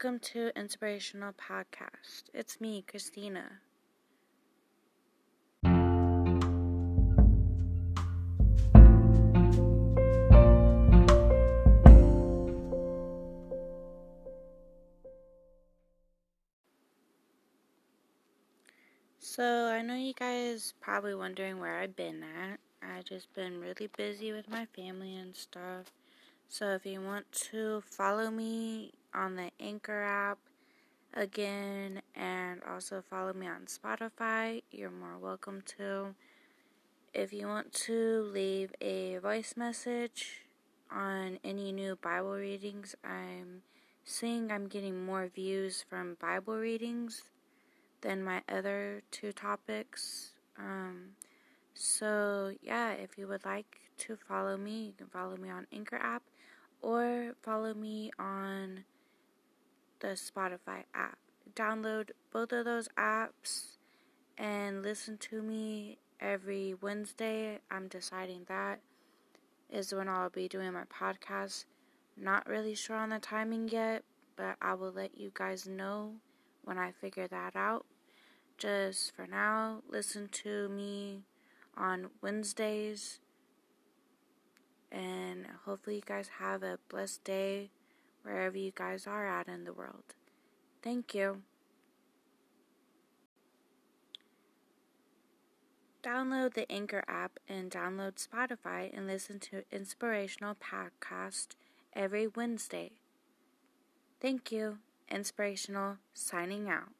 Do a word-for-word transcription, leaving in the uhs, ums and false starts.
Welcome to Inspirational Podcast. It's me, Christina. So, I know you guys probably wondering where I've been at. I've just been really busy with my family and stuff. So if you want to follow me on the Anchor app again and also follow me on Spotify, you're more welcome to. If you want to leave a voice message on any new Bible readings, I'm seeing I'm getting more views from Bible readings than my other two topics. Um... So, yeah, if you would like to follow me, you can follow me on Anchor app or follow me on the Spotify app. Download both of those apps and listen to me every Wednesday. I'm deciding that is when I'll be doing my podcast. Not really sure on the timing yet, but I will let you guys know when I figure that out. Just for now, listen to me on Wednesdays, and hopefully you guys have a blessed day wherever you guys are at in the world. Thank you. Download the Anchor app and download Spotify and listen to Inspirational Podcast every Wednesday. Thank you. Inspirational signing out.